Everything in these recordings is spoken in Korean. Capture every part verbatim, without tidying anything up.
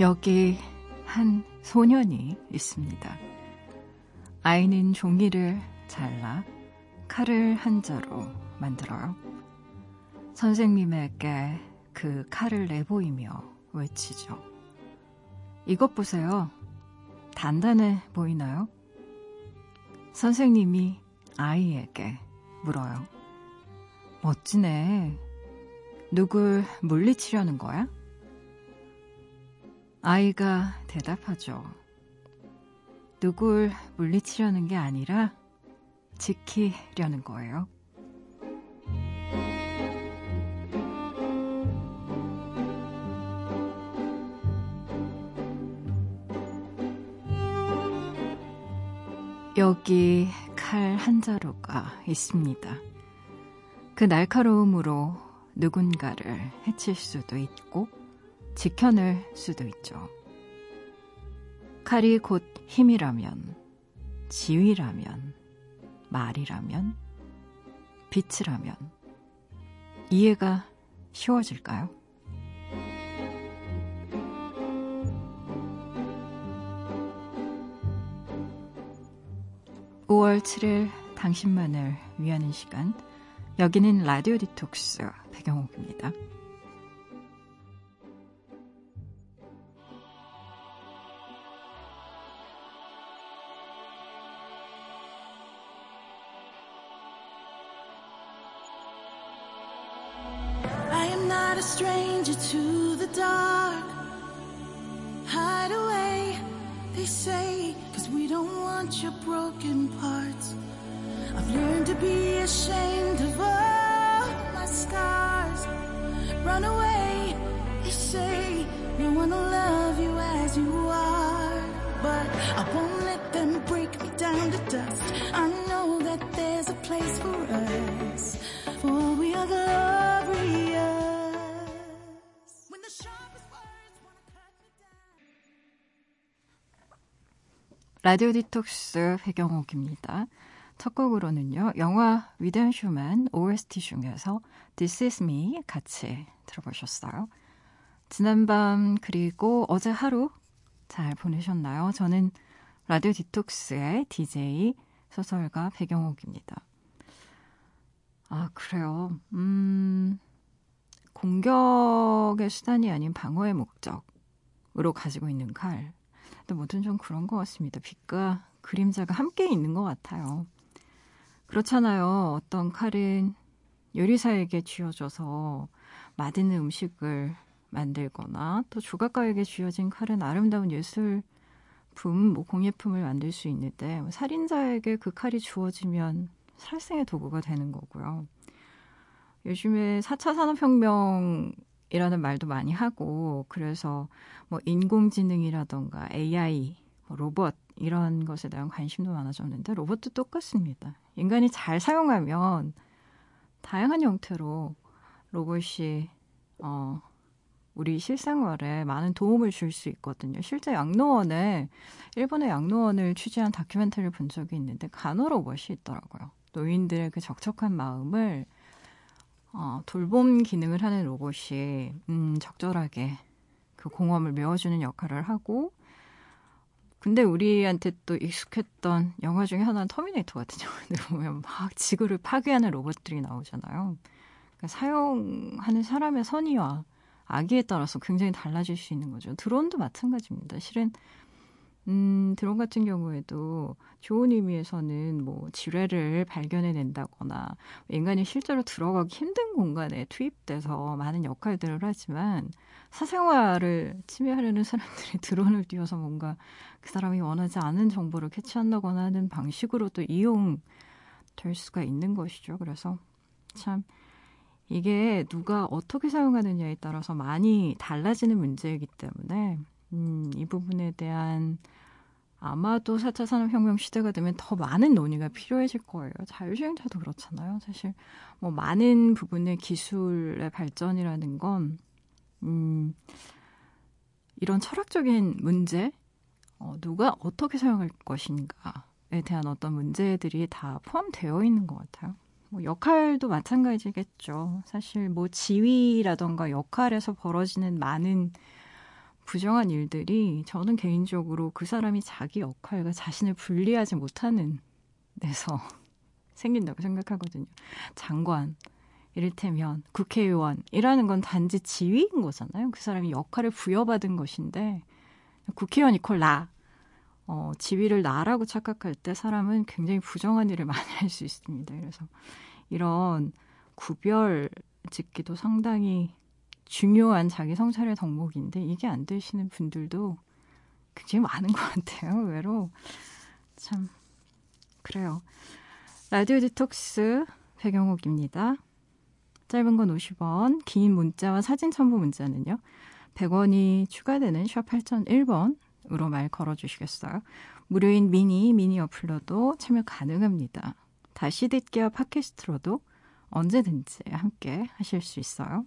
여기 한 소년이 있습니다. 아이는 종이를 잘라 칼을 한자로 만들어요. 선생님에게 그 칼을 내보이며 외치죠. 이것 보세요. 단단해 보이나요? 선생님이 아이에게 물어요. 멋지네. 누굴 물리치려는 거야? 아이가 대답하죠. 누굴 물리치려는 게 아니라 지키려는 거예요. 여기 칼 한 자루가 있습니다. 그 날카로움으로 누군가를 해칠 수도 있고 지켜낼 수도 있죠. 칼이 곧 힘이라면, 지위라면, 말이라면, 빛이라면 이해가 쉬워질까요? 오월 칠일 당신만을 위하는 시간, 여기는 라디오 디톡스 백영옥입니다. I am not a stranger to the dark. Hide away, they say, cause we don't want your broken parts. I've learned to be ashamed of all my scars. Run away, they say, they wanna love you as you are. But I won't let them break me down to dust. I know that there's a place for us, for we are glorious. 라디오 디톡스 배경옥입니다. 첫 곡으로는요, 영화 위대한 휴먼 오에스티 중에서 This is me 같이 들어보셨어요. 지난밤 그리고 어제 하루 잘 보내셨나요? 저는 라디오 디톡스의 디제이 소설가 배경옥입니다. 아, 그래요. 음, 공격의 수단이 아닌 방어의 목적으로 가지고 있는 칼. 뭐든 좀 그런 것 같습니다. 빛과 그림자가 함께 있는 것 같아요. 그렇잖아요. 어떤 칼은 요리사에게 쥐어져서 맛있는 음식을 만들거나, 또 조각가에게 쥐어진 칼은 아름다운 예술품, 뭐 공예품을 만들 수 있는데, 살인자에게 그 칼이 주어지면 살생의 도구가 되는 거고요. 요즘에 사 차 산업혁명 이라는 말도 많이 하고, 그래서 뭐 인공지능이라던가 에이아이, 로봇 이런 것에 대한 관심도 많아졌는데, 로봇도 똑같습니다. 인간이 잘 사용하면 다양한 형태로 로봇이 어, 우리 실생활에 많은 도움을 줄 수 있거든요. 실제 양로원에, 일본의 양로원을 취재한 다큐멘터리를 본 적이 있는데 간호 로봇이 있더라고요. 노인들의 그 적적한 마음을 어, 돌봄 기능을 하는 로봇이 음, 적절하게 그 공허함을 메워주는 역할을 하고, 근데 우리한테 또 익숙했던 영화 중에 하나는 터미네이터 같은 영화들 보면 막 지구를 파괴하는 로봇들이 나오잖아요. 그러니까 사용하는 사람의 선의와 악의에 따라서 굉장히 달라질 수 있는 거죠. 드론도 마찬가지입니다. 실은 음, 드론 같은 경우에도 좋은 의미에서는 뭐 지뢰를 발견해낸다거나, 인간이 실제로 들어가기 힘든 공간에 투입돼서 많은 역할들을 하지만, 사생활을 침해하려는 사람들이 드론을 띄워서 뭔가 그 사람이 원하지 않은 정보를 캐치한다거나 하는 방식으로도 이용될 수가 있는 것이죠. 그래서 참 이게 누가 어떻게 사용하느냐에 따라서 많이 달라지는 문제이기 때문에 음, 이 부분에 대한, 아마도 사 차 산업혁명 시대가 되면 더 많은 논의가 필요해질 거예요. 자율주행차도 그렇잖아요. 사실 뭐 많은 부분의 기술의 발전이라는 건 음, 이런 철학적인 문제, 어, 누가 어떻게 사용할 것인가에 대한 어떤 문제들이 다 포함되어 있는 것 같아요. 뭐 역할도 마찬가지겠죠. 사실 뭐 지위라던가 역할에서 벌어지는 많은 부정한 일들이 저는 개인적으로 그 사람이 자기 역할과 자신을 분리하지 못하는 데서 생긴다고 생각하거든요. 장관, 이를테면 국회의원이라는 건 단지 지위인 거잖아요. 그 사람이 역할을 부여받은 것인데 국회의원 이퀄 나, 어, 지위를 나라고 착각할 때 사람은 굉장히 부정한 일을 많이 할 수 있습니다. 그래서 이런 구별 짓기도 상당히 중요한 자기 성찰의 덕목인데 이게 안 되시는 분들도 굉장히 많은 것 같아요. 외로 참 그래요. 라디오 디톡스 배경옥입니다. 짧은 건 오십 원, 긴 문자와 사진 첨부 문자는요. 백 원이 추가되는 샵 팔공공일 번으로 말 걸어주시겠어요? 무료인 미니, 미니 어플로도 참여 가능합니다. 다시 듣기와 팟캐스트로도 언제든지 함께 하실 수 있어요.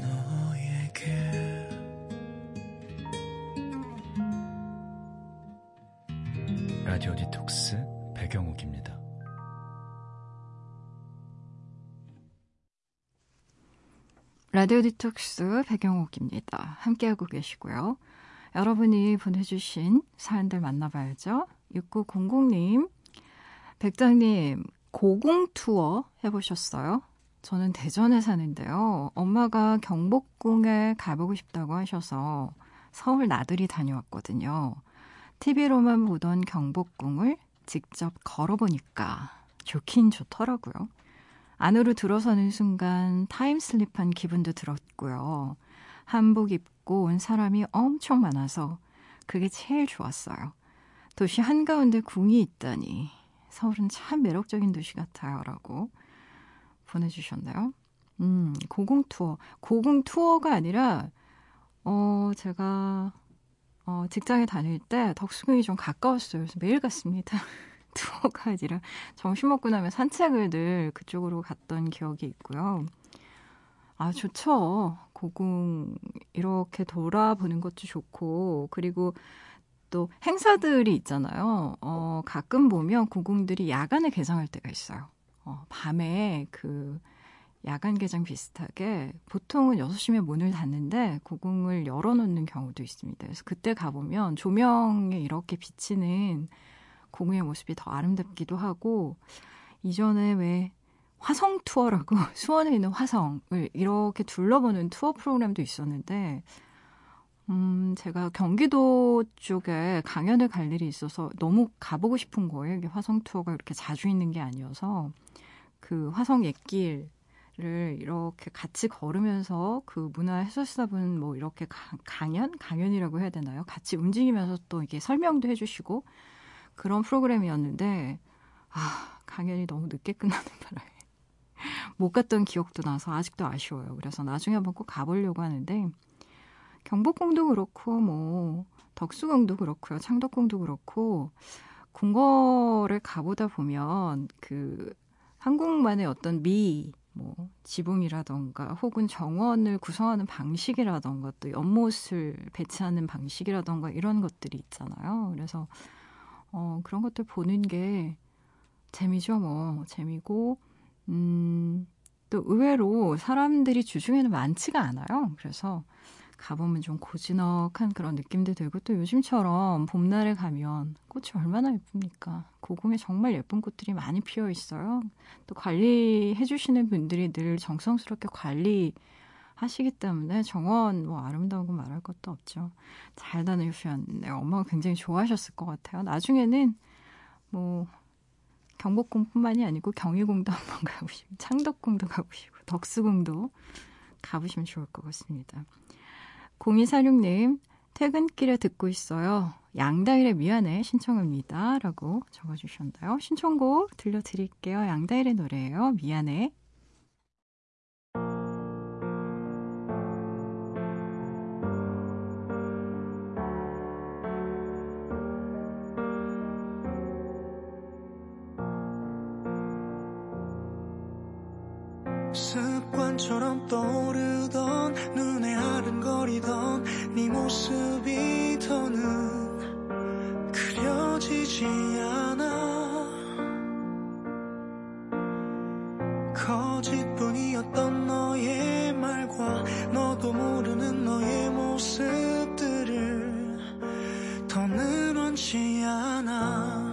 너에게. 라디오 디톡스 배경옥입니다. 라디오 디톡스 배경옥입니다. 함께하고 계시고요. 여러분이 보내주신 사연들 만나봐야죠. 육구공공 님, 백장님, 고궁투어 해보셨어요? 저는 대전에 사는데요. 엄마가 경복궁에 가보고 싶다고 하셔서 서울 나들이 다녀왔거든요. 티비로만 보던 경복궁을 직접 걸어보니까 좋긴 좋더라고요. 안으로 들어서는 순간 타임슬립한 기분도 들었고요. 한복 입고 온 사람이 엄청 많아서 그게 제일 좋았어요. 도시 한가운데 궁이 있다니 서울은 참 매력적인 도시 같아요. 라고 보내주셨네요. 음, 고궁투어. 고궁투어가 아니라 어, 제가... 어, 직장에 다닐 때 덕수궁이 좀 가까웠어요. 그래서 매일 갔습니다. 투어가 아니라 점심 먹고 나면 산책을 늘 그쪽으로 갔던 기억이 있고요. 아, 좋죠. 고궁 이렇게 돌아보는 것도 좋고 그리고 또 행사들이 있잖아요. 어, 가끔 보면 고궁들이 야간에 개장할 때가 있어요. 어, 밤에 그 야간 개장 비슷하게 보통은 여섯 시면 문을 닫는데 고궁을 열어놓는 경우도 있습니다. 그래서 그때 가보면 조명에 이렇게 비치는 고궁의 모습이 더 아름답기도 하고 이전에 왜 화성 투어라고 수원에 있는 화성을 이렇게 둘러보는 투어 프로그램도 있었는데 음, 제가 경기도 쪽에 강연을 갈 일이 있어서 너무 가보고 싶은 거예요. 이게 화성 투어가 그렇게 자주 있는 게 아니어서 그 화성 옛길 를 이렇게 같이 걸으면서 그 문화 해설사분 뭐 이렇게 강연? 강연이라고 해야 되나요? 같이 움직이면서 또 이게 설명도 해주시고 그런 프로그램이었는데 아, 강연이 너무 늦게 끝나는 바람에 못 갔던 기억도 나서 아직도 아쉬워요. 그래서 나중에 한번 꼭 가보려고 하는데 경복궁도 그렇고 뭐 덕수궁도 그렇고요. 창덕궁도 그렇고 궁궐을 가보다 보면 그 한국만의 어떤 미 뭐 지붕이라던가 혹은 정원을 구성하는 방식이라던가 또 연못을 배치하는 방식이라던가 이런 것들이 있잖아요. 그래서 어, 그런 것들 보는 게 재미죠. 뭐 재미고 음, 또 의외로 사람들이 주중에는 많지가 않아요. 그래서 가보면 좀 고즈넉한 그런 느낌도 들고 또 요즘처럼 봄날에 가면 꽃이 얼마나 예쁩니까? 고궁에 정말 예쁜 꽃들이 많이 피어 있어요. 또 관리해 주시는 분들이 늘 정성스럽게 관리하시기 때문에 정원 뭐 아름다운 건 말할 것도 없죠. 잘 다녀오셨는데 엄마가 굉장히 좋아하셨을 것 같아요. 나중에는 뭐 경복궁뿐만이 아니고 경희궁도 한번 가보시고 창덕궁도 가보시고 덕수궁도 가보시면 좋을 것 같습니다. 공이사육 님, 퇴근길에 듣고 있어요. 양다일의 미안해 신청합니다. 라고 적어주셨나요? 신청곡 들려드릴게요. 양다일의 노래예요. 미안해. 습관처럼 떠오르던 눈에 아른거리던 네 모습이 더는 그려지지 않아. 거짓뿐이었던 너의 말과 너도 모르는 너의 모습들을 더는 원치 않아.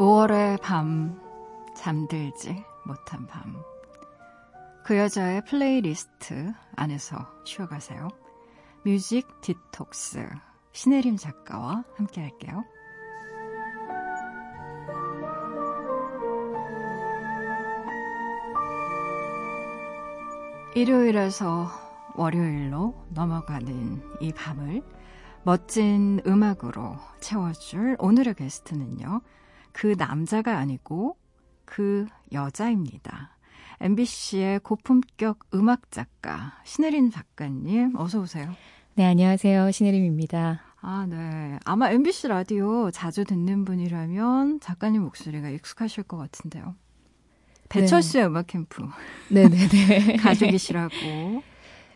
오월의 밤, 잠들지 못한 밤. 그 여자의 플레이리스트 안에서 쉬어가세요. 뮤직 디톡스 신혜림 작가와 함께 할게요. 일요일에서 월요일로 넘어가는 이 밤을 멋진 음악으로 채워줄 오늘의 게스트는요. 그 남자가 아니고 그 여자입니다. 엠비씨의 고품격 음악작가 신혜림 작가님 어서 오세요. 네, 안녕하세요. 신혜림입니다. 아, 네. 아마 엠비씨 라디오 자주 듣는 분이라면 작가님 목소리가 익숙하실 것 같은데요. 배철수의 네. 음악캠프. 네네네. 가족이시라고.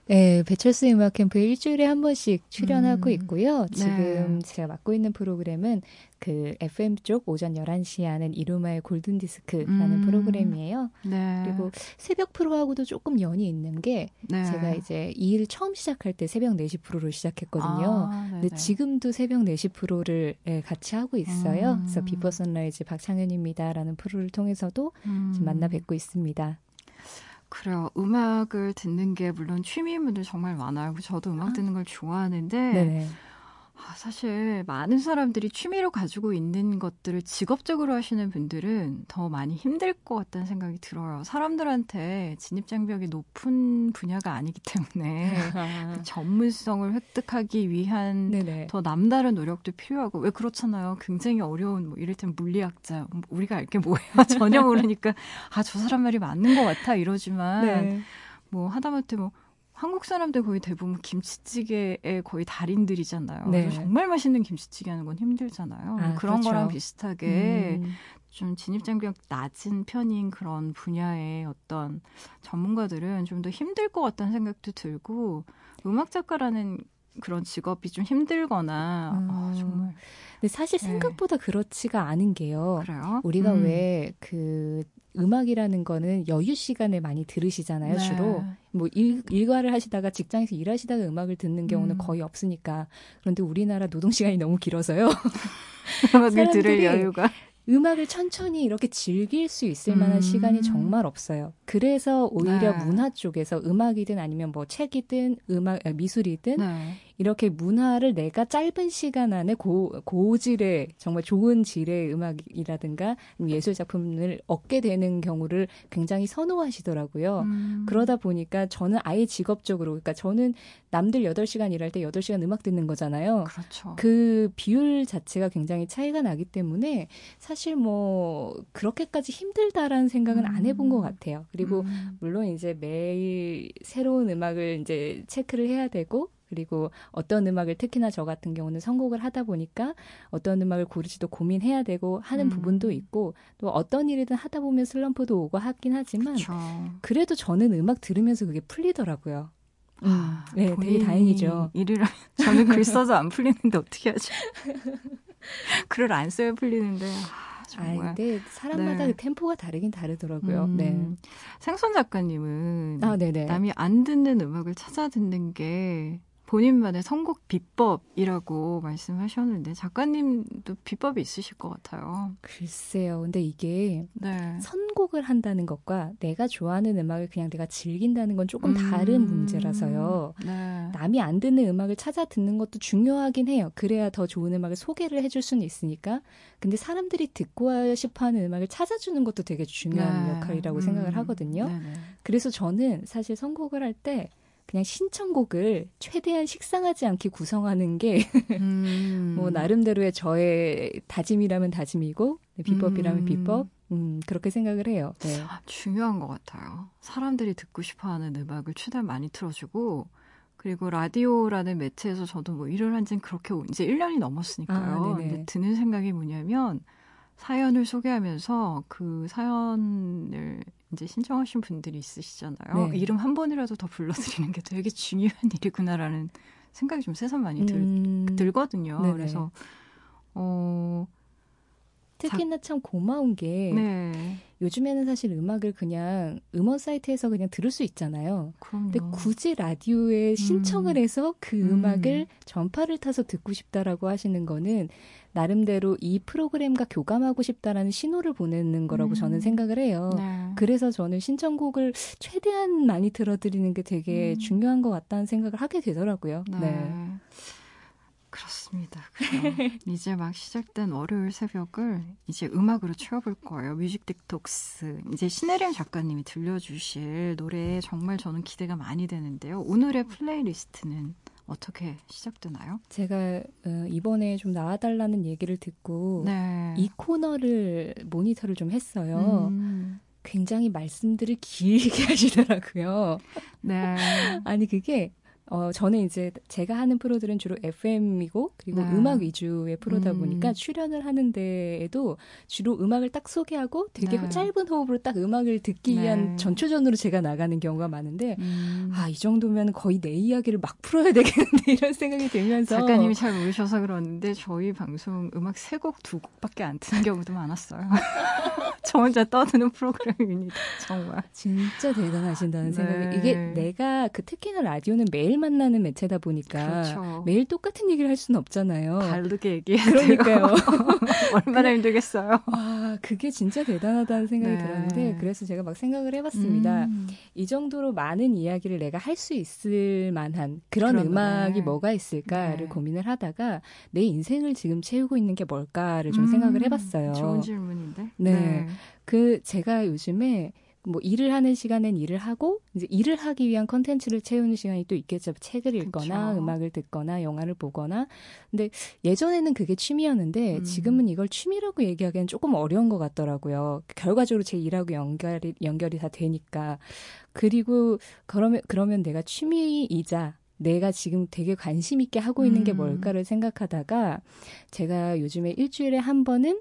네, 배철수 음악 캠프에 일주일에 한 번씩 출연하고 음, 있고요. 지금 네. 제가 맡고 있는 프로그램은 그 에프엠 쪽 오전 열한 시에 하는 이루마의 골든디스크라는 음, 프로그램이에요. 네. 그리고 새벽 프로하고도 조금 연이 있는 게 네. 제가 이제 이 일 처음 시작할 때 새벽 네 시 프로를 시작했거든요. 아, 근데 지금도 새벽 네 시 프로를 같이 하고 있어요. 음. 그래서 비포 선라이즈 박창현입니다라는 프로를 통해서도 음. 만나 뵙고 있습니다. 그래요. 음악을 듣는 게 물론 취미인 분들 정말 많아요. 저도 음악 듣는 걸 좋아하는데 아, 사실 많은 사람들이 취미로 가지고 있는 것들을 직업적으로 하시는 분들은 더 많이 힘들 것 같다는 생각이 들어요. 사람들한테 진입장벽이 높은 분야가 아니기 때문에 그 전문성을 획득하기 위한 네네. 더 남다른 노력도 필요하고 왜 그렇잖아요. 굉장히 어려운 뭐 이를테면 물리학자 우리가 알게 뭐예요. 전혀 모르니까 아, 저 사람 말이 맞는 것 같아 이러지만 네. 뭐 하다못해 뭐 한국 사람들 거의 대부분 김치찌개의 거의 달인들이잖아요. 네. 정말 맛있는 김치찌개 하는 건 힘들잖아요. 아, 그런 그렇죠. 거랑 비슷하게 음. 좀 진입장벽 낮은 편인 그런 분야의 어떤 전문가들은 좀 더 힘들 것 같다는 생각도 들고 음악 작가라는 그런 직업이 좀 힘들거나 음. 아, 정말. 근데 사실 생각보다 네. 그렇지가 않은 게요. 그래요? 우리가 음. 왜 그 음악이라는 거는 여유 시간에 많이 들으시잖아요. 네. 주로 뭐 일, 일과를 하시다가 직장에서 일하시다가 음악을 듣는 경우는 음. 거의 없으니까. 그런데 우리나라 노동 시간이 너무 길어서요. 음악을 들을 여유가. 음악을 천천히 이렇게 즐길 수 있을 만한 음. 시간이 정말 없어요. 그래서 오히려 네. 문화 쪽에서 음악이든 아니면 뭐 책이든 음악 미술이든 네. 이렇게 문화를 내가 짧은 시간 안에 고, 고질의 정말 좋은 질의 음악이라든가 예술 작품을 얻게 되는 경우를 굉장히 선호하시더라고요. 음. 그러다 보니까 저는 아예 직업적으로 그러니까 저는 남들 여덟 시간 일할 때 여덟 시간 음악 듣는 거잖아요. 그렇죠. 그 비율 자체가 굉장히 차이가 나기 때문에 사실 뭐 그렇게까지 힘들다라는 생각은 음. 안 해본 것 같아요. 그리고 음. 물론 이제 매일 새로운 음악을 이제 체크를 해야 되고 그리고 어떤 음악을 특히나 저 같은 경우는 선곡을 하다 보니까 어떤 음악을 고를지도 고민해야 되고 하는 음. 부분도 있고 또 어떤 일이든 하다 보면 슬럼프도 오고 하긴 하지만 그쵸. 그래도 저는 음악 들으면서 그게 풀리더라고요. 아, 음. 네, 되게 다행이죠. 일을 저는 글 써서 안 풀리는데 어떻게 하죠? 글을 안 써야 풀리는데 아, 정말. 아, 근데 사람마다 네. 그 템포가 다르긴 다르더라고요. 음. 네. 생선 작가님은 아, 남이 안 듣는 음악을 찾아 듣는 게 본인만의 선곡 비법이라고 말씀하셨는데 작가님도 비법이 있으실 것 같아요. 글쎄요. 근데 이게 네. 선곡을 한다는 것과 내가 좋아하는 음악을 그냥 내가 즐긴다는 건 조금 음. 다른 문제라서요. 네. 남이 안 듣는 음악을 찾아 듣는 것도 중요하긴 해요. 그래야 더 좋은 음악을 소개를 해줄 수는 있으니까. 근데 사람들이 듣고 싶어하는 음악을 찾아주는 것도 되게 중요한 네. 역할이라고 음. 생각을 하거든요. 네네. 그래서 저는 사실 선곡을 할 때 그냥 신청곡을 최대한 식상하지 않게 구성하는 게 음. 뭐 나름대로의 저의 다짐이라면 다짐이고 비법이라면 음. 비법 음, 그렇게 생각을 해요. 네. 중요한 것 같아요. 사람들이 듣고 싶어하는 음악을 최대한 많이 틀어주고 그리고 라디오라는 매체에서 저도 뭐 일을 한 지는 그렇게 이제 일 년이 넘었으니까요. 아, 근데 드는 생각이 뭐냐면 사연을 소개하면서 그 사연을 이제 신청하신 분들이 있으시잖아요. 네. 이름 한 번이라도 더 불러드리는 게 되게 중요한 일이구나라는 생각이 좀 새삼 많이 들, 음. 들거든요. 네네. 그래서 어, 특히나 참 고마운 게 네. 요즘에는 사실 음악을 그냥 음원 사이트에서 그냥 들을 수 있잖아요. 그럼요. 근데 굳이 라디오에 신청을 음. 해서 그 음악을 음. 전파를 타서 듣고 싶다라고 하시는 거는 나름대로 이 프로그램과 교감하고 싶다라는 신호를 보내는 거라고 음. 저는 생각을 해요. 네. 그래서 저는 신청곡을 최대한 많이 들어드리는 게 되게 음. 중요한 것 같다는 생각을 하게 되더라고요. 네. 네. 그렇습니다. 이제 막 시작된 월요일 새벽을 이제 음악으로 채워볼 거예요. 뮤직 디톡스. 이제 신혜림 작가님이 들려주실 노래에 정말 저는 기대가 많이 되는데요. 오늘의 플레이리스트는 어떻게 시작되나요? 제가 이번에 좀 나와달라는 얘기를 듣고 네. 이 코너를 모니터를 좀 했어요. 음. 굉장히 말씀들을 길게 하시더라고요. 네. 아니 그게 어, 저는 이제 제가 하는 프로들은 주로 에프엠이고 그리고 네. 음악 위주의 프로다 보니까 음. 출연을 하는 데에도 주로 음악을 딱 소개하고 되게 네. 짧은 호흡으로 딱 음악을 듣기 네. 위한 전초전으로 제가 나가는 경우가 많은데 음. 아, 이 정도면 거의 내 이야기를 막 풀어야 되겠는데 이런 생각이 들면서 작가님이 잘 모르셔서 그러는데 저희 방송 음악 세 곡, 두 곡밖에 안 트는 경우도 많았어요. 저 혼자 떠드는 프로그램입니다. 정말. 진짜 대단하신다는 네. 생각이 이게 내가 그 특히나 라디오는 매일 만나는 매체다 보니까 그렇죠. 매일 똑같은 얘기를 할 수는 없잖아요. 다르게 얘기해야 그러니까요. 얼마나 그, 힘들겠어요. 와, 그게 진짜 대단하다는 생각이 네. 들었는데 그래서 제가 막 생각을 해봤습니다. 음. 이 정도로 많은 이야기를 내가 할 수 있을 만한 그런 그러네. 음악이 뭐가 있을까를 네. 고민을 하다가 내 인생을 지금 채우고 있는 게 뭘까를 좀 음. 생각을 해봤어요. 좋은 질문인데. 네. 네. 그 제가 요즘에 뭐 일을 하는 시간엔 일을 하고 이제 일을 하기 위한 컨텐츠를 채우는 시간이 또 있겠죠. 책을 읽거나 그렇죠. 음악을 듣거나 영화를 보거나. 근데 예전에는 그게 취미였는데 음. 지금은 이걸 취미라고 얘기하기엔 조금 어려운 것 같더라고요. 결과적으로 제 일하고 연결이 연결이 다 되니까. 그리고 그러면 그러면 내가 취미이자 내가 지금 되게 관심 있게 하고 있는 음. 게 뭘까를 생각하다가 제가 요즘에 일주일에 한 번은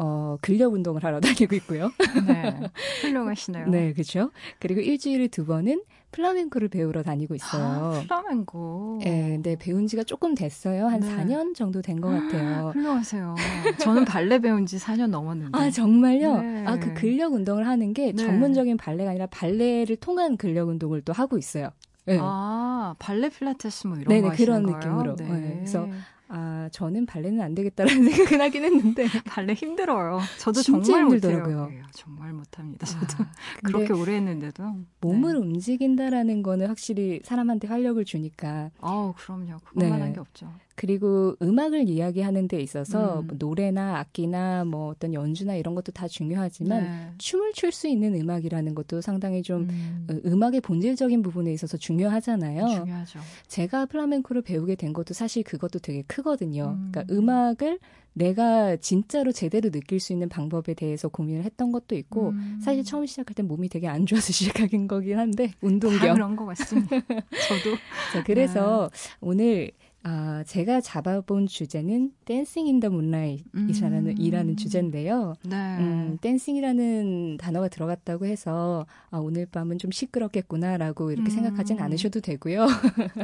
어, 근력 운동을 하러 다니고 있고요. 네. 훌륭하시네요. 네, 그렇죠. 그리고 일주일에 두 번은 플라멩코를 배우러 다니고 있어요. 아, 플라멩코. 네, 네, 배운 지가 조금 됐어요. 한 네. 사 년 정도 된 것 같아요. 훌륭하세요. 저는 발레 배운 지 사 년 넘었는데. 아, 정말요? 네. 아, 그 근력 운동을 하는 게 네. 전문적인 발레가 아니라 발레를 통한 근력 운동을 또 하고 있어요. 네. 아, 발레 필라테스 뭐 이런 네네, 거 하시는 거예요? 그런 느낌으로. 네. 네. 그래서 아, 저는 발레는 안 되겠다라는 생각은 하긴 했는데. 발레 힘들어요. 저도 정말 힘들더라고요. 못해요. 정말 못합니다. 저도 아, 그렇게 오래 했는데도. 몸을 네. 움직인다라는 거는 확실히 사람한테 활력을 주니까. 아, 그럼요. 그것만 네. 한 게 없죠. 그리고 음악을 이야기하는 데 있어서 음. 뭐 노래나 악기나 뭐 어떤 연주나 이런 것도 다 중요하지만 네. 춤을 출 수 있는 음악이라는 것도 상당히 좀 음. 음악의 본질적인 부분에 있어서 중요하잖아요. 중요하죠. 제가 플라멩코를 배우게 된 것도 사실 그것도 되게 크거든요. 음. 그러니까 음악을 내가 진짜로 제대로 느낄 수 있는 방법에 대해서 고민을 했던 것도 있고 음. 사실 처음 시작할 땐 몸이 되게 안 좋아서 시작한 거긴 한데 운동경. 다 그런 것 같습니다. 저도. 자, 그래서 네. 오늘 아, 제가 잡아본 주제는 댄싱 인 더 문라이트라는 이라는 주제인데요. 네. 음, 댄싱이라는 단어가 들어갔다고 해서 아, 오늘 밤은 좀 시끄럽겠구나라고 이렇게 음. 생각하진 않으셔도 되고요.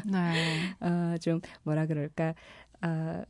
네. 아, 좀 뭐라 그럴까. 아,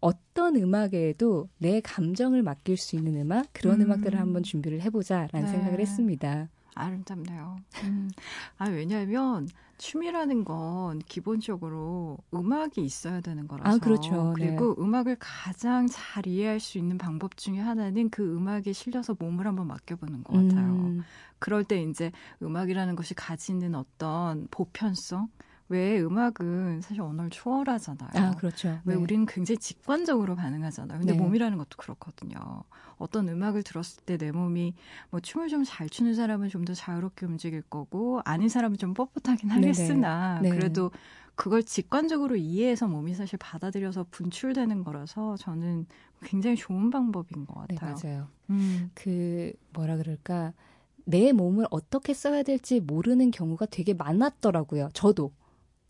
어떤 음악에도 내 감정을 맡길 수 있는 음악, 그런 음. 음악들을 한번 준비를 해보자라는 네. 생각을 했습니다. 아름답네요. 음. 아, 왜냐하면 춤이라는 건 기본적으로 음악이 있어야 되는 거라서. 아, 그렇죠. 그리고 네. 음악을 가장 잘 이해할 수 있는 방법 중에 하나는 그 음악에 실려서 몸을 한번 맡겨보는 것 같아요. 음. 그럴 때 이제 음악이라는 것이 가지는 어떤 보편성? 왜 음악은 사실 언어를 초월하잖아요. 아, 그렇죠. 왜 네. 우리는 굉장히 직관적으로 반응하잖아요. 근데 네. 몸이라는 것도 그렇거든요. 어떤 음악을 들었을 때 내 몸이 뭐 춤을 좀 잘 추는 사람은 좀 더 자유롭게 움직일 거고 아닌 사람은 좀 뻣뻣하긴 하겠으나 네. 그래도 그걸 직관적으로 이해해서 몸이 사실 받아들여서 분출되는 거라서 저는 굉장히 좋은 방법인 것 같아요. 네, 맞아요. 음. 그 뭐라 그럴까 내 몸을 어떻게 써야 될지 모르는 경우가 되게 많았더라고요. 저도.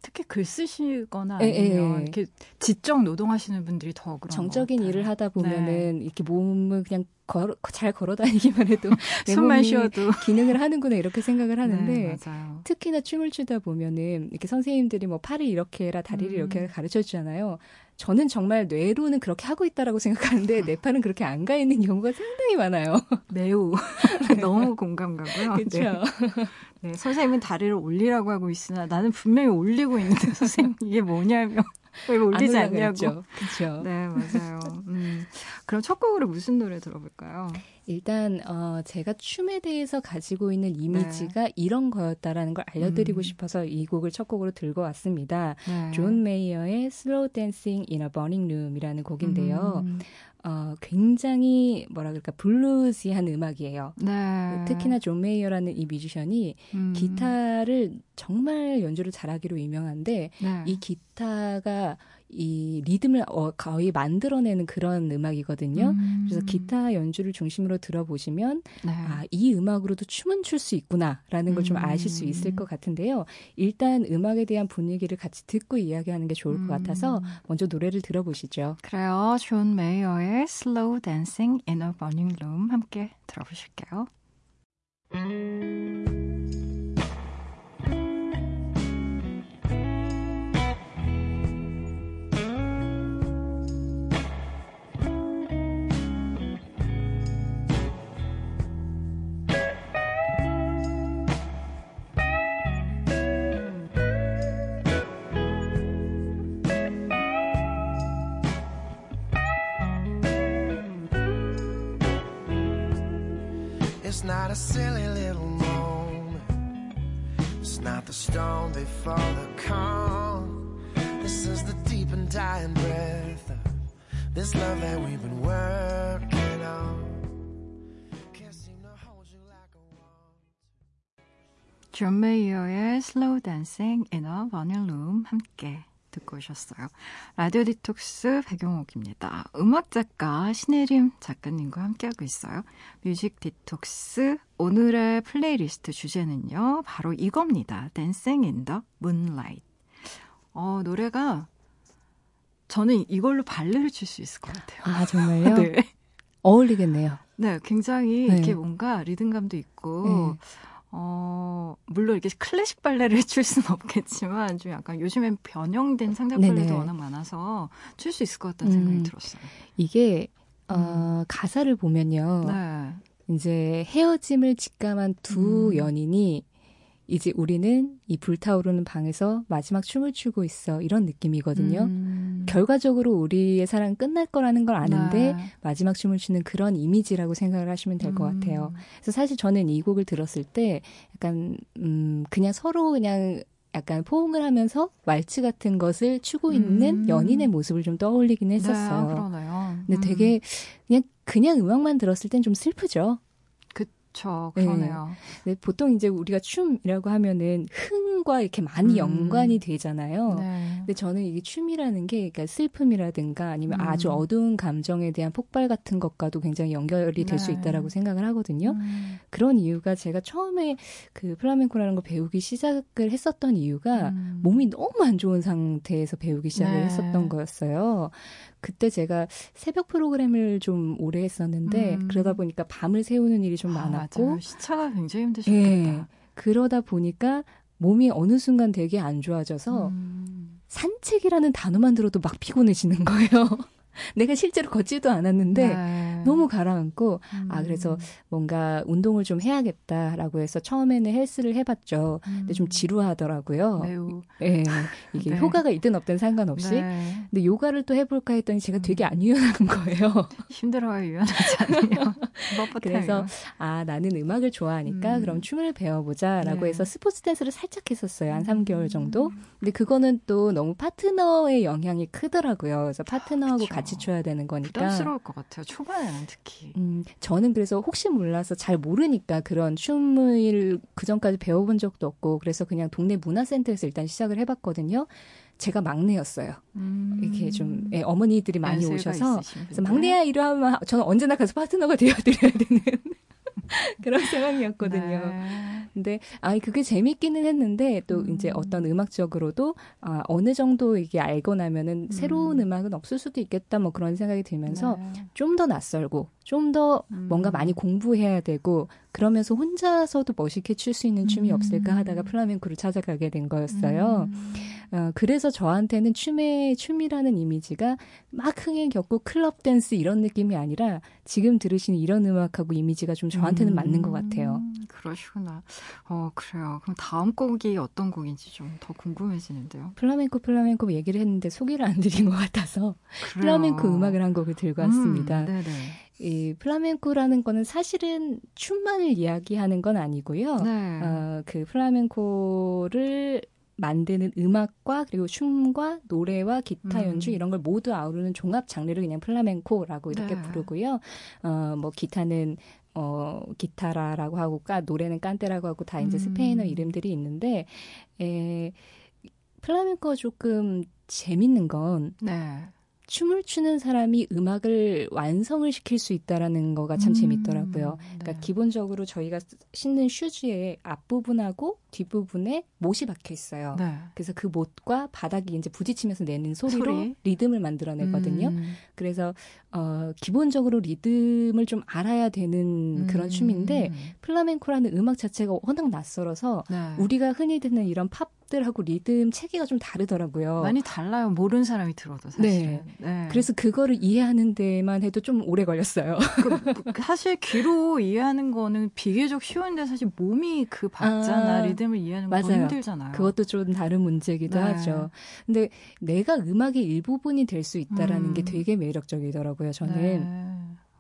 특히 글 쓰시거나 아니면 에, 에. 이렇게 지적 노동하시는 분들이 더 그런 정적인 일을 하다 보면은 네. 이렇게 몸을 그냥 걸어, 잘 걸어다니기만 해도 내 몸이 쉬어도. 기능을 하는구나 이렇게 생각을 하는데 네, 특히나 춤을 추다 보면은 이렇게 선생님들이 뭐 팔을 이렇게 해라 다리를 음. 이렇게 가르쳐 주잖아요. 저는 정말 뇌로는 그렇게 하고 있다라고 생각하는데 내 팔은 그렇게 안 가 있는 경우가 상당히 많아요. 매우 너무 공감 가고요. 그렇죠. 네. 네, 선생님은 다리를 올리라고 하고 있으나 나는 분명히 올리고 있는데 선생님 이게 뭐냐며 왜 올리지 않냐고. 그렇죠. 그렇죠. 네, 맞아요. 음. 그럼 첫 곡으로 무슨 노래 들어볼까요? 일단 어, 제가 춤에 대해서 가지고 있는 이미지가 네. 이런 거였다라는 걸 알려드리고 음. 싶어서 이 곡을 첫 곡으로 들고 왔습니다. 네. 존 메이어의 Slow Dancing in a Burning Room이라는 곡인데요. 음. 어, 굉장히 뭐라 그럴까 블루지한 음악이에요. 네. 특히나 존 메이어라는 이 뮤지션이 음. 기타를 정말 연주를 잘하기로 유명한데 네. 이 기타가 이 리듬을 거의 만들어내는 그런 음악이거든요. 음. 그래서 기타 연주를 중심으로 들어보시면 네. 아, 이 음악으로도 춤은 출 수 있구나라는 걸 좀 음. 아실 수 있을 것 같은데요. 일단 음악에 대한 분위기를 같이 듣고 이야기하는 게 좋을 것 음. 같아서 먼저 노래를 들어보시죠. 그래요. 존 메이어의 Slow Dancing in a Burning Room 함께 들어보실게요. It's not a silly little moment. It's not the storm before the calm. This is the deep and dying breath of this love that we've been working on. Can't seem to hold you like I want. 존 메이어의 Slow Dancing in a Burning Room 함께 듣고 오셨어요. 라디오 디톡스 백용옥입니다. 음악작가 신혜림 작가님과 함께하고 있어요. 뮤직 디톡스 오늘의 플레이리스트 주제는요. 바로 이겁니다. 댄싱 인 더 문라이트. 어, 노래가 저는 이걸로 발레를 칠 수 있을 것 같아요. 아, 정말요? 네. 어울리겠네요. 네, 굉장히 네. 이렇게 뭔가 리듬감도 있고 네. 어, 물론 이렇게 클래식 발레를 출 수는 없겠지만 좀 약간 요즘엔 변형된 상작 발레도 네네. 워낙 많아서 출 수 있을 것 같다는 음, 생각이 들었어요. 이게 어, 음. 가사를 보면요. 네. 이제 헤어짐을 직감한 두 음. 연인이 이제 우리는 이 불타오르는 방에서 마지막 춤을 추고 있어 이런 느낌이거든요. 음. 결과적으로 우리의 사랑은 끝날 거라는 걸 아는데 네. 마지막 춤을 추는 그런 이미지라고 생각을 하시면 될 것 음. 같아요. 그래서 사실 저는 이 곡을 들었을 때 약간 음, 그냥 서로 그냥 약간 포옹을 하면서 왈츠 같은 것을 추고 있는 음. 연인의 모습을 좀 떠올리긴 했었어요. 네, 그러네요. 근데 음. 되게 그냥 그냥 음악만 들었을 땐 좀 슬프죠. 그렇죠. 그러네요. 네. 보통 이제 우리가 춤이라고 하면은 흥과 이렇게 많이 음. 연관이 되잖아요. 네. 근데 저는 이게 춤이라는 게 그러니까 슬픔이라든가 아니면 음. 아주 어두운 감정에 대한 폭발 같은 것과도 굉장히 연결이 될 수 네. 있다라고 생각을 하거든요. 음. 그런 이유가 제가 처음에 그 플라멩코라는 걸 배우기 시작을 했었던 이유가 음. 몸이 너무 안 좋은 상태에서 배우기 시작을 네. 했었던 거였어요. 그때 제가 새벽 프로그램을 좀 오래 했었는데 음. 그러다 보니까 밤을 새우는 일이 좀 아, 많았고 맞아요. 시차가 굉장히 힘드셨겠다. 네. 그러다 보니까 몸이 어느 순간 되게 안 좋아져서 음. 산책이라는 단어만 들어도 막 피곤해지는 거예요. 내가 실제로 걷지도 않았는데 네. 너무 가라앉고 음. 아 그래서 뭔가 운동을 좀 해야겠다라고 해서 처음에는 헬스를 해봤죠. 음. 근데 좀 지루하더라고요. 매우. 네. 이게 네. 효과가 있든 없든 상관없이. 네. 근데 요가를 또 해볼까 했더니 제가 되게 안 유연한 거예요. 힘들어요. 유연하지 않아요. 그래서 아 나는 음악을 좋아하니까 음. 그럼 춤을 배워보자라고 네. 해서 스포츠 댄스를 살짝 했었어요. 한 삼 개월 정도. 근데 그거는 또 너무 파트너의 영향이 크더라고요. 그래서 파트너하고 그쵸. 같이 춰야 되는 거니까. 부담스러울 것 같아요. 초반에는 특히. 음, 저는 그래서 혹시 몰라서 잘 모르니까 그런 춤을 그전까지 배워본 적도 없고 그래서 그냥 동네 문화센터에서 일단 시작을 해봤거든요. 제가 막내였어요. 음. 이렇게 좀 예, 어머니들이 많이 오셔서 그래서 막내야 이러면 저는 언제나 가서 파트너가 되어드려야 되는 그런 상황이었거든요. 네. 근데 아 그게 재밌기는 했는데 또 음. 이제 어떤 음악적으로도 아, 어느 정도 이게 알고 나면은 음. 새로운 음악은 없을 수도 있겠다 뭐 그런 생각이 들면서 네. 좀 더 낯설고 좀 더 음. 뭔가 많이 공부해야 되고 그러면서 혼자서도 멋있게 출 수 있는 춤이 없을까 하다가 플라멩코를 찾아가게 된 거였어요. 음. 어, 그래서 저한테는 춤의 춤이라는 이미지가 막 흥행 겪고 클럽 댄스 이런 느낌이 아니라 지금 들으시는 이런 음악하고 이미지가 좀 저한테는 음. 맞는 것 같아요. 그러시구나. 어 그래요. 그럼 다음 곡이 어떤 곡인지 좀 더 궁금해지는데요. 플라멩코 플라멩코 얘기를 했는데 소개를 안 드린 것 같아서 그래요. 플라멩코 음악을 한 곡을 들고 왔습니다. 음, 네네. 이 플라멩코라는 거는 사실은 춤만을 이야기하는 건 아니고요. 네. 어, 그 플라멩코를 만드는 음악과 그리고 춤과 노래와 기타 연주 음. 이런 걸 모두 아우르는 종합 장르를 그냥 플라멩코라고 이렇게 네. 부르고요. 어, 뭐 기타는 어, 기타라라고 하고 까 노래는 깐테라고 하고 다 이제 음. 스페인어 이름들이 있는데 에, 플라멩코 조금 재밌는 건 네. 춤을 추는 사람이 음악을 완성을 시킬 수 있다라는 거가 참 음, 재밌더라고요. 네. 그러니까 기본적으로 저희가 신는 슈즈의 앞부분하고 뒷부분에 못이 박혀 있어요. 네. 그래서 그 못과 바닥이 이제 부딪히면서 내는 소리로 소리? 리듬을 만들어내거든요. 음. 그래서 어, 기본적으로 리듬을 좀 알아야 되는 음. 그런 춤인데 플라멩코라는 음악 자체가 워낙 낯설어서 네. 우리가 흔히 듣는 이런 팝 들하고 리듬 체계가 좀 다르더라고요. 많이 달라요. 모르는 사람이 들어도 사실은. 네. 네. 그래서 그거를 이해하는 데만 해도 좀 오래 걸렸어요. 그, 사실 귀로 이해하는 거는 비교적 쉬운데 사실 몸이 그 박자나 아, 리듬을 이해하는 건 힘들잖아요. 그것도 좀 다른 문제이기도 네. 하죠. 근데 내가 음악의 일부분이 될 수 있다라는 음. 게 되게 매력적이더라고요. 저는. 네.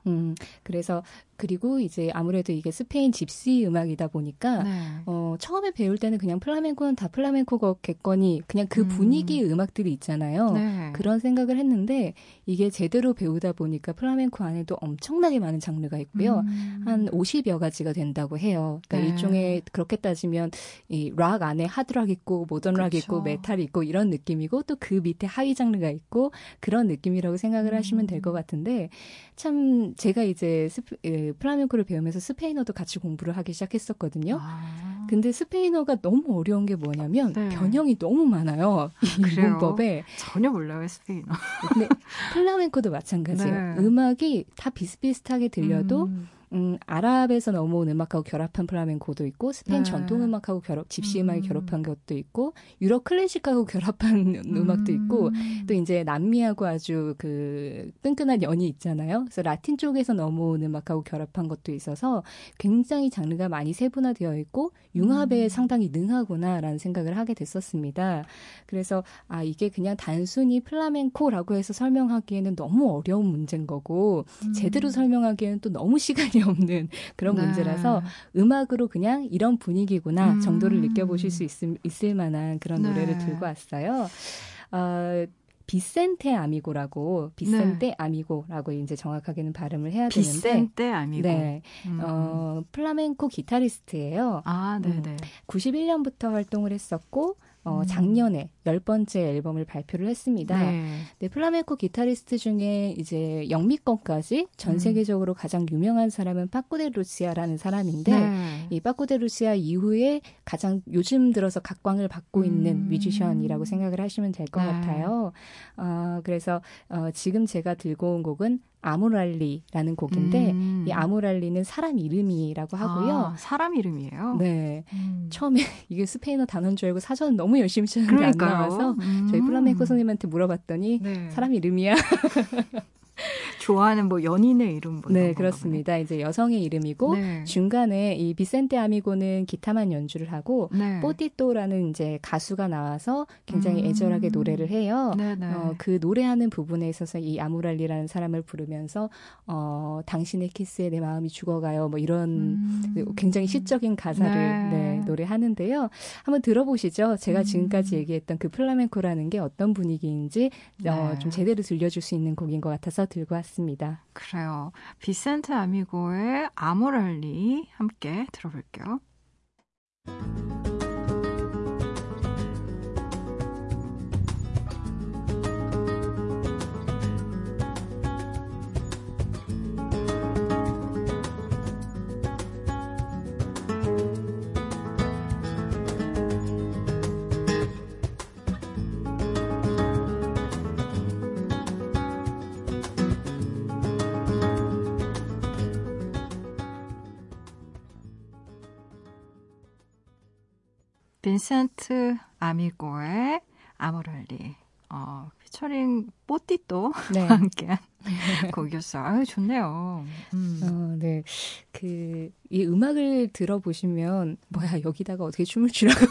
음, 그래서, 그리고 이제 아무래도 이게 스페인 집시 음악이다 보니까, 네. 어, 처음에 배울 때는 그냥 플라멩코는 다 플라멩코겠거니, 그냥 그 음. 분위기의 음악들이 있잖아요. 네. 그런 생각을 했는데, 이게 제대로 배우다 보니까 플라멩코 안에도 엄청나게 많은 장르가 있고요. 음. 한 오십여 가지가 된다고 해요. 그러니까 네. 일종의, 그렇게 따지면, 이 락 안에 하드락 있고, 모던 락 그렇죠. 있고, 메탈 있고, 이런 느낌이고, 또 그 밑에 하이 장르가 있고, 그런 느낌이라고 생각을 음. 하시면 될 것 같은데, 참, 제가 이제 스페, 에, 플라멩코를 배우면서 스페인어도 같이 공부를 하기 시작했었거든요. 아. 근데 스페인어가 너무 어려운 게 뭐냐면 네. 변형이 너무 많아요. 이 그래요? 문법에. 전혀 몰라요. 스페인어. 근데 플라멩코도 마찬가지예요. 네. 음악이 다 비슷비슷하게 들려도 음. 음, 아랍에서 넘어온 음악하고 결합한 플라멩코도 있고 스페인 네. 전통 음악하고 결합, 집시 음악이 음. 결합한 것도 있고 유럽 클래식하고 결합한 음. 음악도 있고 또 이제 남미하고 아주 그 끈끈한 연이 있잖아요. 그래서 라틴 쪽에서 넘어온 음악하고 결합한 것도 있어서 굉장히 장르가 많이 세분화되어 있고 융합에 음. 상당히 능하구나라는 생각을 하게 됐었습니다. 그래서 아 이게 그냥 단순히 플라멩코라고 해서 설명하기에는 너무 어려운 문제인 거고 음. 제대로 설명하기에는 또 너무 시간이 없는 그런 네. 문제라서 음악으로 그냥 이런 분위기구나 음. 정도를 느껴보실 수 있음, 있을 만한 그런 네. 노래를 들고 왔어요. 어, 비센테 아미고라고 비센테 네. 아미고라고 이제 정확하게는 발음을 해야 되는데 비센테 아미고 네. 음. 어, 플라멩코 기타리스트예요. 아, 네네. 음, 구십일 년부터 활동을 했었고 어, 작년에 열 번째 앨범을 발표를 했습니다. 네. 네, 플라멩코 기타리스트 중에 이제 영미권까지 전 세계적으로 음. 가장 유명한 사람은 파코데루시아라는 사람인데 네. 이 파코데루시아 이후에 가장 요즘 들어서 각광을 받고 있는 음. 뮤지션이라고 생각을 하시면 될 것 네. 같아요. 어, 그래서 어, 지금 제가 들고 온 곡은 아모랄리라는 곡인데 음. 이 아모랄리는 사람 이름이라고 하고요. 아, 사람 이름이에요? 네. 음. 처음에 이게 스페인어 단어인 줄 알고 사전 너무 열심히 찾았는데 안 나와서 음. 저희 플라멩코 선생님한테 물어봤더니 네. 사람 이름이야. 좋아하는 뭐 연인의 이름 뭐 네, 그렇습니다. 보네. 이제 여성의 이름이고 네. 중간에 이 비센테 아미고는 기타만 연주를 하고 네. 뽀띠또라는 이제 가수가 나와서 굉장히 음. 애절하게 노래를 해요. 어, 그 노래하는 부분에 있어서 이 아모랄리라는 사람을 부르면서 어, 당신의 키스에 내 마음이 죽어가요. 뭐 이런 음. 굉장히 시적인 가사를 네. 네, 노래하는데요. 한번 들어보시죠. 제가 음. 지금까지 얘기했던 그 플라멩코라는 게 어떤 분위기인지 네. 어, 좀 제대로 들려줄 수 있는 곡인 것 같아서 들고 왔습니다. 그래요. 비센테 아미고의 아모랄리 함께 들어볼게요. 비센테 아미고의 아모랄리 어, 피처링 뽀띠또와 네. 함께한 곡이었어요. 아유, 좋네요. 음. 어, 네. 그, 이 음악을 들어보시면 뭐야 여기다가 어떻게 춤을 추라고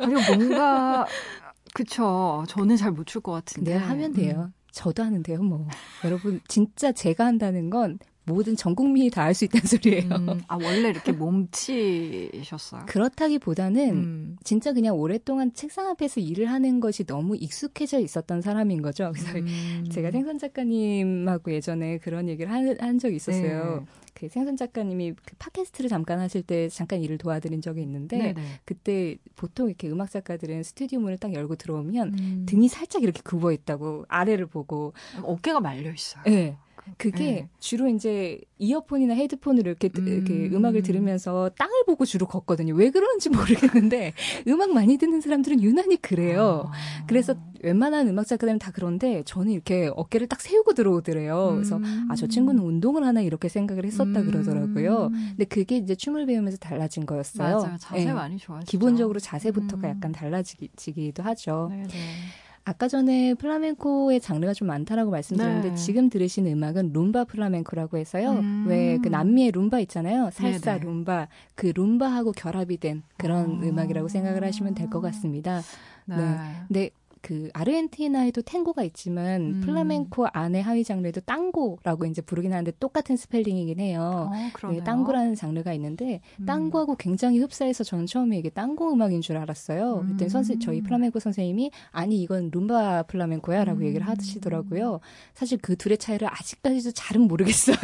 아니 뭔가 그쵸. 저는 잘 못 출 것 같은데 네, 하면 돼요. 음. 저도 하는데요. 뭐 여러분 진짜 제가 한다는 건 모든 전 국민이 다 알 수 있다는 소리예요. 음, 아 원래 이렇게 몸치셨어요? 그렇다기보다는 음. 진짜 그냥 오랫동안 책상 앞에서 일을 하는 것이 너무 익숙해져 있었던 사람인 거죠. 그래서 음. 제가 생선 작가님하고 예전에 그런 얘기를 한, 한 적이 있었어요. 네. 그 생선 작가님이 그 팟캐스트를 잠깐 하실 때 잠깐 일을 도와드린 적이 있는데 네네. 그때 보통 이렇게 음악 작가들은 스튜디오 문을 딱 열고 들어오면 음. 등이 살짝 이렇게 굽어 있다고 아래를 보고 어깨가 말려 있어요. 네. 그게 네. 주로 이제 이어폰이나 헤드폰으로 이렇게, 음. 이렇게 음악을 들으면서 땅을 보고 주로 걷거든요. 왜 그러는지 모르겠는데 음악 많이 듣는 사람들은 유난히 그래요. 아. 그래서 웬만한 음악 작가들은 다 그런데 저는 이렇게 어깨를 딱 세우고 들어오더래요. 음. 그래서 아, 저 친구는 운동을 하나 이렇게 생각을 했었다 음. 그러더라고요. 근데 그게 이제 춤을 배우면서 달라진 거였어요. 맞아요. 자세 네. 많이 좋아지죠. 기본적으로 자세부터가 음. 약간 달라지기도 하죠. 네네. 아까 전에 플라멩코의 장르가 좀 많다라고 말씀드렸는데 네. 지금 들으신 음악은 룸바 플라멩코라고 해서요. 음. 왜 그 남미의 룸바 있잖아요. 살사 네네. 룸바. 그 룸바하고 결합이 된 그런 오. 음악이라고 생각을 하시면 될 것 같습니다. 네. 네. 근데 그 아르헨티나에도 탱고가 있지만 음. 플라멩코 안에 하위 장르에도 땅고라고 이제 부르긴 하는데 똑같은 스펠링이긴 해요. 어, 네, 땅고라는 장르가 있는데 음. 땅고하고 굉장히 흡사해서 저는 처음에 이게 땅고 음악인 줄 알았어요. 음. 그때 선생 저희 플라멩코 선생님이 아니 이건 룸바 플라멩코야라고 음. 얘기를 하시더라고요. 사실 그 둘의 차이를 아직까지도 잘은 모르겠어요.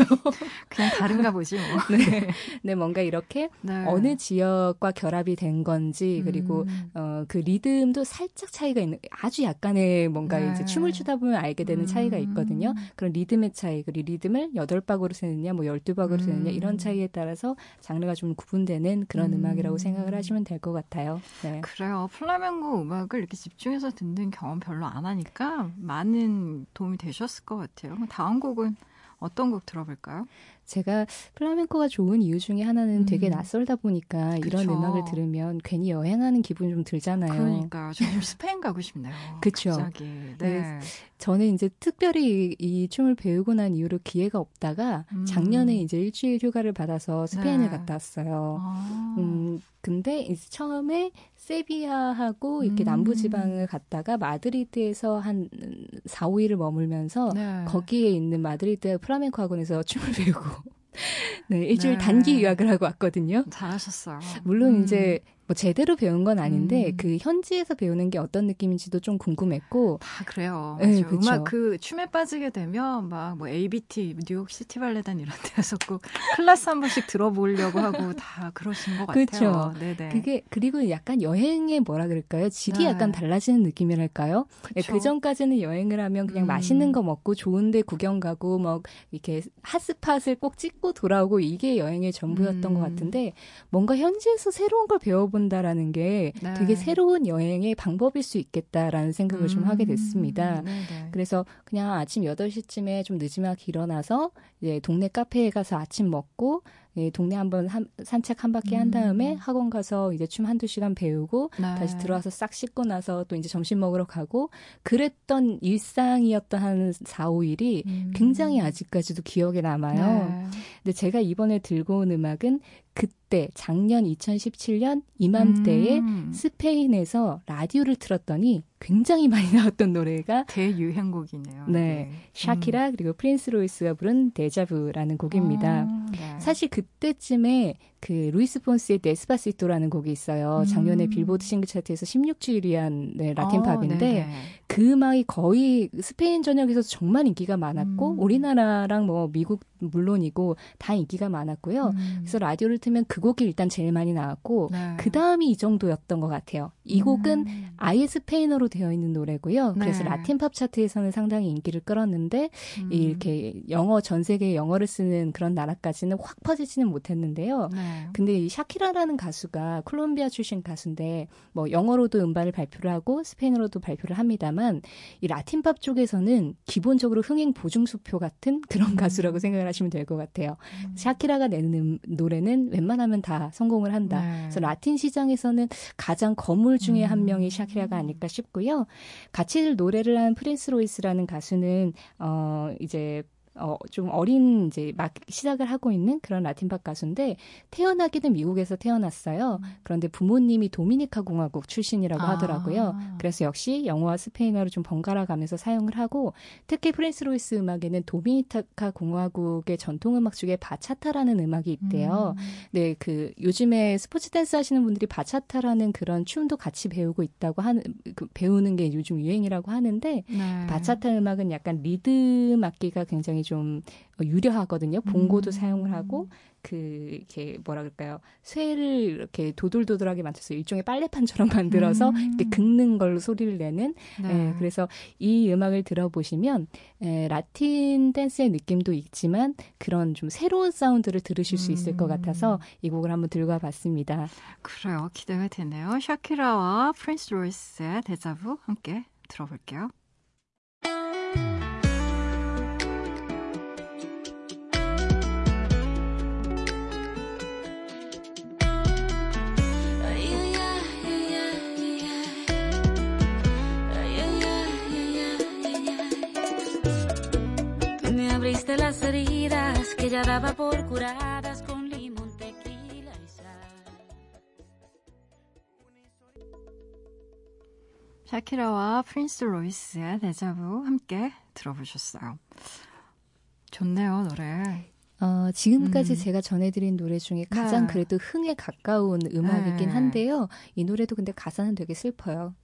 그냥 다른가 보지 뭐. 네. 네, 뭔가 이렇게 네. 어느 지역과 결합이 된 건지 그리고 음. 어, 그 리듬도 살짝 차이가 있는. 아주 약간의 뭔가 네. 이제 춤을 추다 보면 알게 되는 음. 차이가 있거든요. 그런 리듬의 차이, 그리고 리듬을 여덟 박으로 세느냐, 뭐 열두 박으로 음. 세느냐 이런 차이에 따라서 장르가 좀 구분되는 그런 음. 음악이라고 생각을 하시면 될 것 같아요. 네. 그래요. 플라멩코 음악을 이렇게 집중해서 듣는 경험 별로 안 하니까 많은 도움이 되셨을 것 같아요. 다음 곡은 어떤 곡 들어볼까요? 제가 플라멩코가 좋은 이유 중에 하나는 음. 되게 낯설다 보니까 그쵸. 이런 음악을 들으면 괜히 여행하는 기분이 좀 들잖아요. 그러니까요. 저 지금 스페인 가고 싶네요. 그렇죠. 갑자기. 네. 네. 저는 이제 특별히 이, 이 춤을 배우고 난 이후로 기회가 없다가 음. 작년에 이제 일주일 휴가를 받아서 스페인을 네. 갔다 왔어요. 아. 음, 근데 이제 처음에 세비야하고 이렇게 음. 남부지방을 갔다가 마드리드에서 한 사, 오 일을 머물면서 네. 거기에 있는 마드리드 플라멩코 학원에서 춤을 배우고 네, 일주일 네. 단기 유학을 하고 왔거든요. 잘하셨어요. 물론 음. 이제 뭐 제대로 배운 건 아닌데 음. 그 현지에서 배우는 게 어떤 느낌인지도 좀 궁금했고. 다 그래요. 네, 음악 그 춤에 빠지게 되면 막 뭐 에이비티 뉴욕 시티 발레단 이런 데서 꼭 클래스 한 번씩 들어보려고 하고 다 그러신 것 같아요. 그렇죠. 네네. 그게 그리고 약간 여행의 뭐라 그럴까요? 질이 네. 약간 달라지는 느낌이랄까요? 네, 그 전까지는 여행을 하면 그냥 음. 맛있는 거 먹고 좋은데 구경 가고 뭐 이렇게 핫스팟을 꼭 찍고 돌아. 나오고 이게 여행의 전부였던 음. 것 같은데 뭔가 현지에서 새로운 걸 배워본다라는 게 네. 되게 새로운 여행의 방법일 수 있겠다라는 생각을 음. 좀 하게 됐습니다. 네, 네. 그래서 그냥 아침 여덟 시쯤에 좀 늦지막 일어나서 이제 동네 카페에 가서 아침 먹고 예, 동네 한번 산책 한 바퀴 음. 한 다음에 학원 가서 이제 춤 한두 시간 배우고 네. 다시 들어와서 싹 씻고 나서 또 이제 점심 먹으러 가고 그랬던 일상이었던 한 사, 오 일이 음. 굉장히 아직까지도 기억에 남아요. 네. 근데 제가 이번에 들고 온 음악은 그때 작년 이천십칠 년 이맘때에 음. 스페인에서 라디오를 틀었더니 굉장히 많이 나왔던 노래가 대유행곡이네요. 네, 네. 샤키라 음. 그리고 프린스 로이스가 부른 데자부라는 곡입니다. 음, 네. 사실 그때쯤에 그 루이스 폰스의 데스파시토라는 곡이 있어요. 작년에 음. 빌보드 싱글 차트에서 십육 주를 위한 네, 라틴 어, 팝인데 네네. 그 음악이 거의 스페인 전역에서 정말 인기가 많았고 음. 우리나라랑 뭐 미국 물론이고 다 인기가 많았고요. 음. 그래서 라디오를 틀면 그 곡이 일단 제일 많이 나왔고 네. 그 다음이 이 정도였던 것 같아요. 이 곡은 음. 아예 스페인어로 되어 있는 노래고요. 네. 그래서 라틴 팝 차트에서는 상당히 인기를 끌었는데 음. 이렇게 영어 전 세계에 영어를 쓰는 그런 나라까지는 확 퍼지지는 못했는데요. 네. 근데 이 샤키라라는 가수가 콜롬비아 출신 가수인데 뭐 영어로도 음반을 발표를 하고 스페인어로도 발표를 합니다만 이 라틴팝 쪽에서는 기본적으로 흥행 보증수표 같은 그런 가수라고 생각을 하시면 될 것 같아요. 음. 샤키라가 내는 음, 노래는 웬만하면 다 성공을 한다. 네. 그래서 라틴 시장에서는 가장 거물 중에 한 명이 샤키라가 아닐까 싶고요. 같이 노래를 한 프린스 로이스라는 가수는 어 이제 어, 좀 어린 이제 막 시작을 하고 있는 그런 라틴팝 가수인데 태어나기는 미국에서 태어났어요. 그런데 부모님이 도미니카 공화국 출신이라고 아. 하더라고요. 그래서 역시 영어와 스페인어를 좀 번갈아가면서 사용을 하고 특히 프린스 로이스 음악에는 도미니카 공화국의 전통 음악 중에 바차타라는 음악이 있대요. 음. 네, 그 요즘에 스포츠 댄스 하시는 분들이 바차타라는 그런 춤도 같이 배우고 있다고 하는 그 배우는 게 요즘 유행이라고 하는데 네. 바차타 음악은 약간 리듬 악기가 굉장히 좀 유려하거든요. 봉고도 음. 사용을 하고 그 이렇게 뭐라 그럴까요? 쇠를 이렇게 도돌도돌하게 만져서 일종의 빨래판처럼 만들어서 음. 이렇게 긁는 걸로 소리를 내는. 네. 에, 그래서 이 음악을 들어보시면 에, 라틴 댄스의 느낌도 있지만 그런 좀 새로운 사운드를 들으실 수 있을 것 같아서 이 곡을 한번 들고 와봤습니다. 그래요. 기대가 되네요. 샤키라와 프린스 로이스의 데자부 함께 들어볼게요. Las heridas que ya daba por curadas con limón, tequila y sal. 샤키라와 프린스 로이스의 데자부 함께 들어보셨어요. 좋네요, 노래. 어, 지금까지 음. 제가 전해드린 노래 중에 가장 네. 그래도 흥에 가까운 음악이긴 네. 한데요. 이 노래도 근데 가사는 되게 슬퍼요.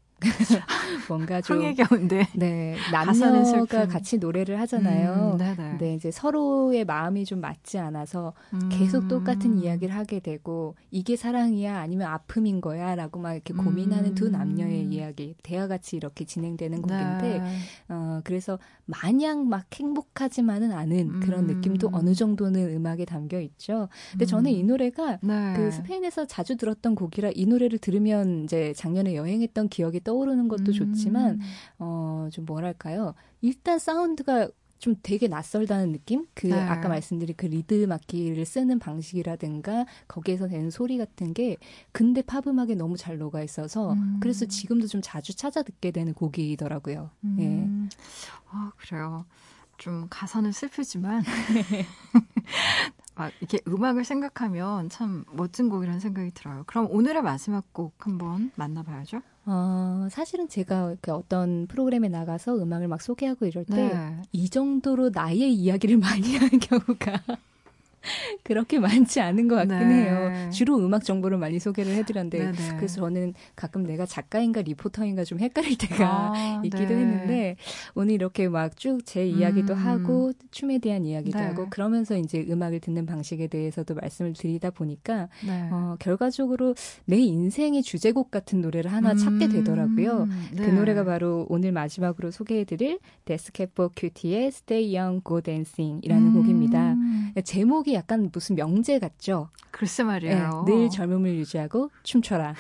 뭔가 좀 흥의 겨운데 네, 남녀가 같이 노래를 하잖아요. 음, 근데 이제 서로의 마음이 좀 맞지 않아서 음. 계속 똑같은 이야기를 하게 되고 이게 사랑이야 아니면 아픔인 거야라고 막 이렇게 고민하는 음. 두 남녀의 이야기 대화같이 이렇게 진행되는 곡인데 네. 어, 그래서 마냥 막 행복하지만은 않은 그런 음. 느낌도 어느 정도는 음악에 담겨 있죠. 근데 음. 저는 이 노래가 네. 그 스페인에서 자주 들었던 곡이라 이 노래를 들으면 이제 작년에 여행했던 기억이 떠오르는 것도 음. 좋지만 어, 좀 뭐랄까요? 일단 사운드가 좀 되게 낯설다는 느낌? 그 네. 아까 말씀드린 그 리듬 악기를 쓰는 방식이라든가 거기에서 내는 소리 같은 게 근대 팝 음악에 너무 잘 녹아 있어서 음. 그래서 지금도 좀 자주 찾아 듣게 되는 곡이더라고요. 음. 예. 아, 그래요. 좀 가사는 슬프지만 막 이렇게 음악을 생각하면 참 멋진 곡이라는 생각이 들어요. 그럼 오늘의 마지막 곡 한번 만나봐야죠. 어, 사실은 제가 그 어떤 프로그램에 나가서 음악을 막 소개하고 이럴 때 이 네. 정도로 나의 이야기를 많이 하는 경우가 그렇게 많지 않은 것 같긴 네. 해요. 주로 음악 정보를 많이 소개를 해드렸는데 네네. 그래서 저는 가끔 내가 작가인가 리포터인가 좀 헷갈릴 때가 아, 있기도 네. 했는데 오늘 이렇게 막 쭉 제 이야기도 음. 하고 춤에 대한 이야기도 네. 하고 그러면서 이제 음악을 듣는 방식에 대해서도 말씀을 드리다 보니까 네. 어, 결과적으로 내 인생의 주제곡 같은 노래를 하나 음. 찾게 되더라고요. 네. 그 노래가 바로 오늘 마지막으로 소개해드릴 데스캐포 큐티의 Stay Young Go Dancing이라는 음. 곡입니다. 그러니까 제목이 약간 무슨 명제 같죠? 글쎄 말이에요. 네, 늘 젊음을 유지하고 춤춰라.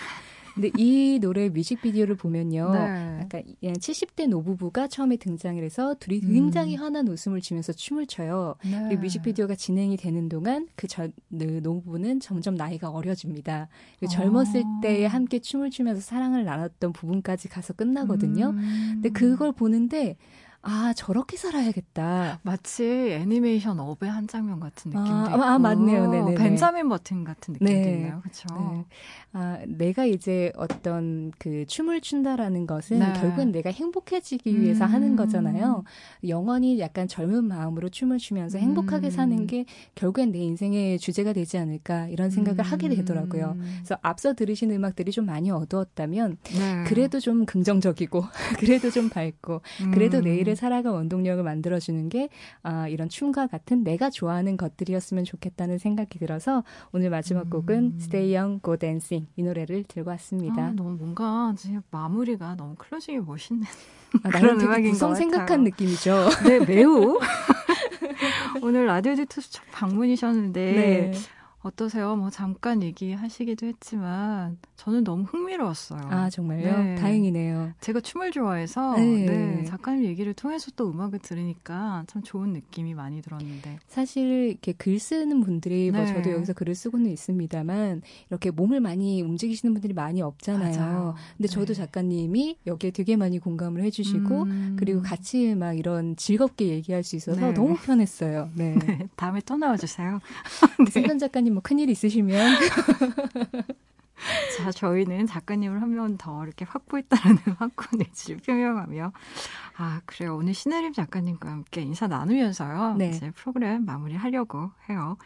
근데 이 노래 뮤직비디오를 보면요. 네. 약간 칠십 대 노부부가 처음에 등장을 해서 둘이 굉장히 음. 환한 웃음을 지면서 춤을 춰요. 네. 그리고 뮤직비디오가 진행이 되는 동안 그 전, 노부부는 점점 나이가 어려집니다. 그리고 어. 젊었을 때 함께 춤을 추면서 사랑을 나눴던 부분까지 가서 끝나거든요. 음. 근데 그걸 보는데 아, 저렇게 살아야겠다. 마치 애니메이션 업의 한 장면 같은 느낌도 아, 있고. 아, 맞네요. 네네. 벤자민 버튼 같은 느낌도 네. 있네요. 그렇죠. 네. 아, 내가 이제 어떤 그 춤을 춘다라는 것은 네. 결국은 내가 행복해지기 위해서 음. 하는 거잖아요. 영원히 약간 젊은 마음으로 춤을 추면서 행복하게 음. 사는 게 결국엔 내 인생의 주제가 되지 않을까 이런 생각을 음. 하게 되더라고요. 그래서 앞서 들으신 음악들이 좀 많이 어두웠다면 네. 그래도 좀 긍정적이고 그래도 좀 밝고 음. 그래도 내일의 살아가 원동력을 만들어주는 게 아, 이런 춤과 같은 내가 좋아하는 것들이었으면 좋겠다는 생각이 들어서 오늘 마지막 곡은 음. Stay Young, Go Dancing 이 노래를 들고 왔습니다. 아, 너무 뭔가 진짜 마무리가 너무 클로징이 멋있는 아, 그런 음악인 것 같아요. 생각한 느낌이죠. 네, 매우. 오늘 라디오 디톡스 첫 방문이셨는데 네. 어떠세요? 뭐 잠깐 얘기하시기도 했지만 저는 너무 흥미로웠어요. 아 정말요? 네. 다행이네요. 제가 춤을 좋아해서 네. 네, 작가님 얘기를 통해서 또 음악을 들으니까 참 좋은 느낌이 많이 들었는데 사실 이렇게 글 쓰는 분들이 네. 뭐 저도 여기서 글을 쓰고는 있습니다만 이렇게 몸을 많이 움직이시는 분들이 많이 없잖아요. 맞아요. 근데 저도 네. 작가님이 여기에 되게 많이 공감을 해주시고 음. 그리고 같이 막 이런 즐겁게 얘기할 수 있어서 네. 너무 편했어요. 네. 네. 다음에 또 나와주세요. 승현 네. 작가님 뭐 큰일 있으시면 자 저희는 작가님을 한 명 더 이렇게 확보했다는 확고한 의지를 표명하며 아 그래요 오늘 신혜림 작가님과 함께 인사 나누면서요 네. 이제 프로그램 마무리하려고 해요.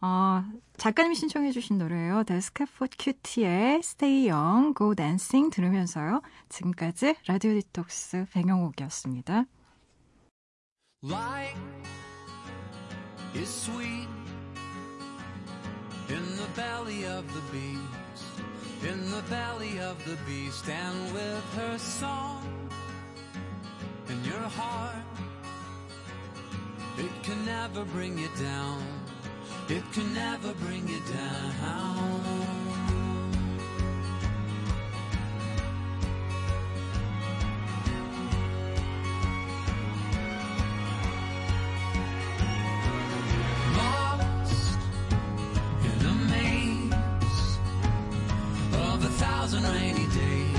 어, 작가님이 신청해주신 노래예요. The Scaffold 큐티의 Stay Young, Go Dancing 들으면서요. 지금까지 라디오 디톡스 백영옥이었습니다. Life is sweet. In the valley of the beast, in the valley of the beast, and with her song in your heart, it can never bring you down, it can never bring you down. Rainy days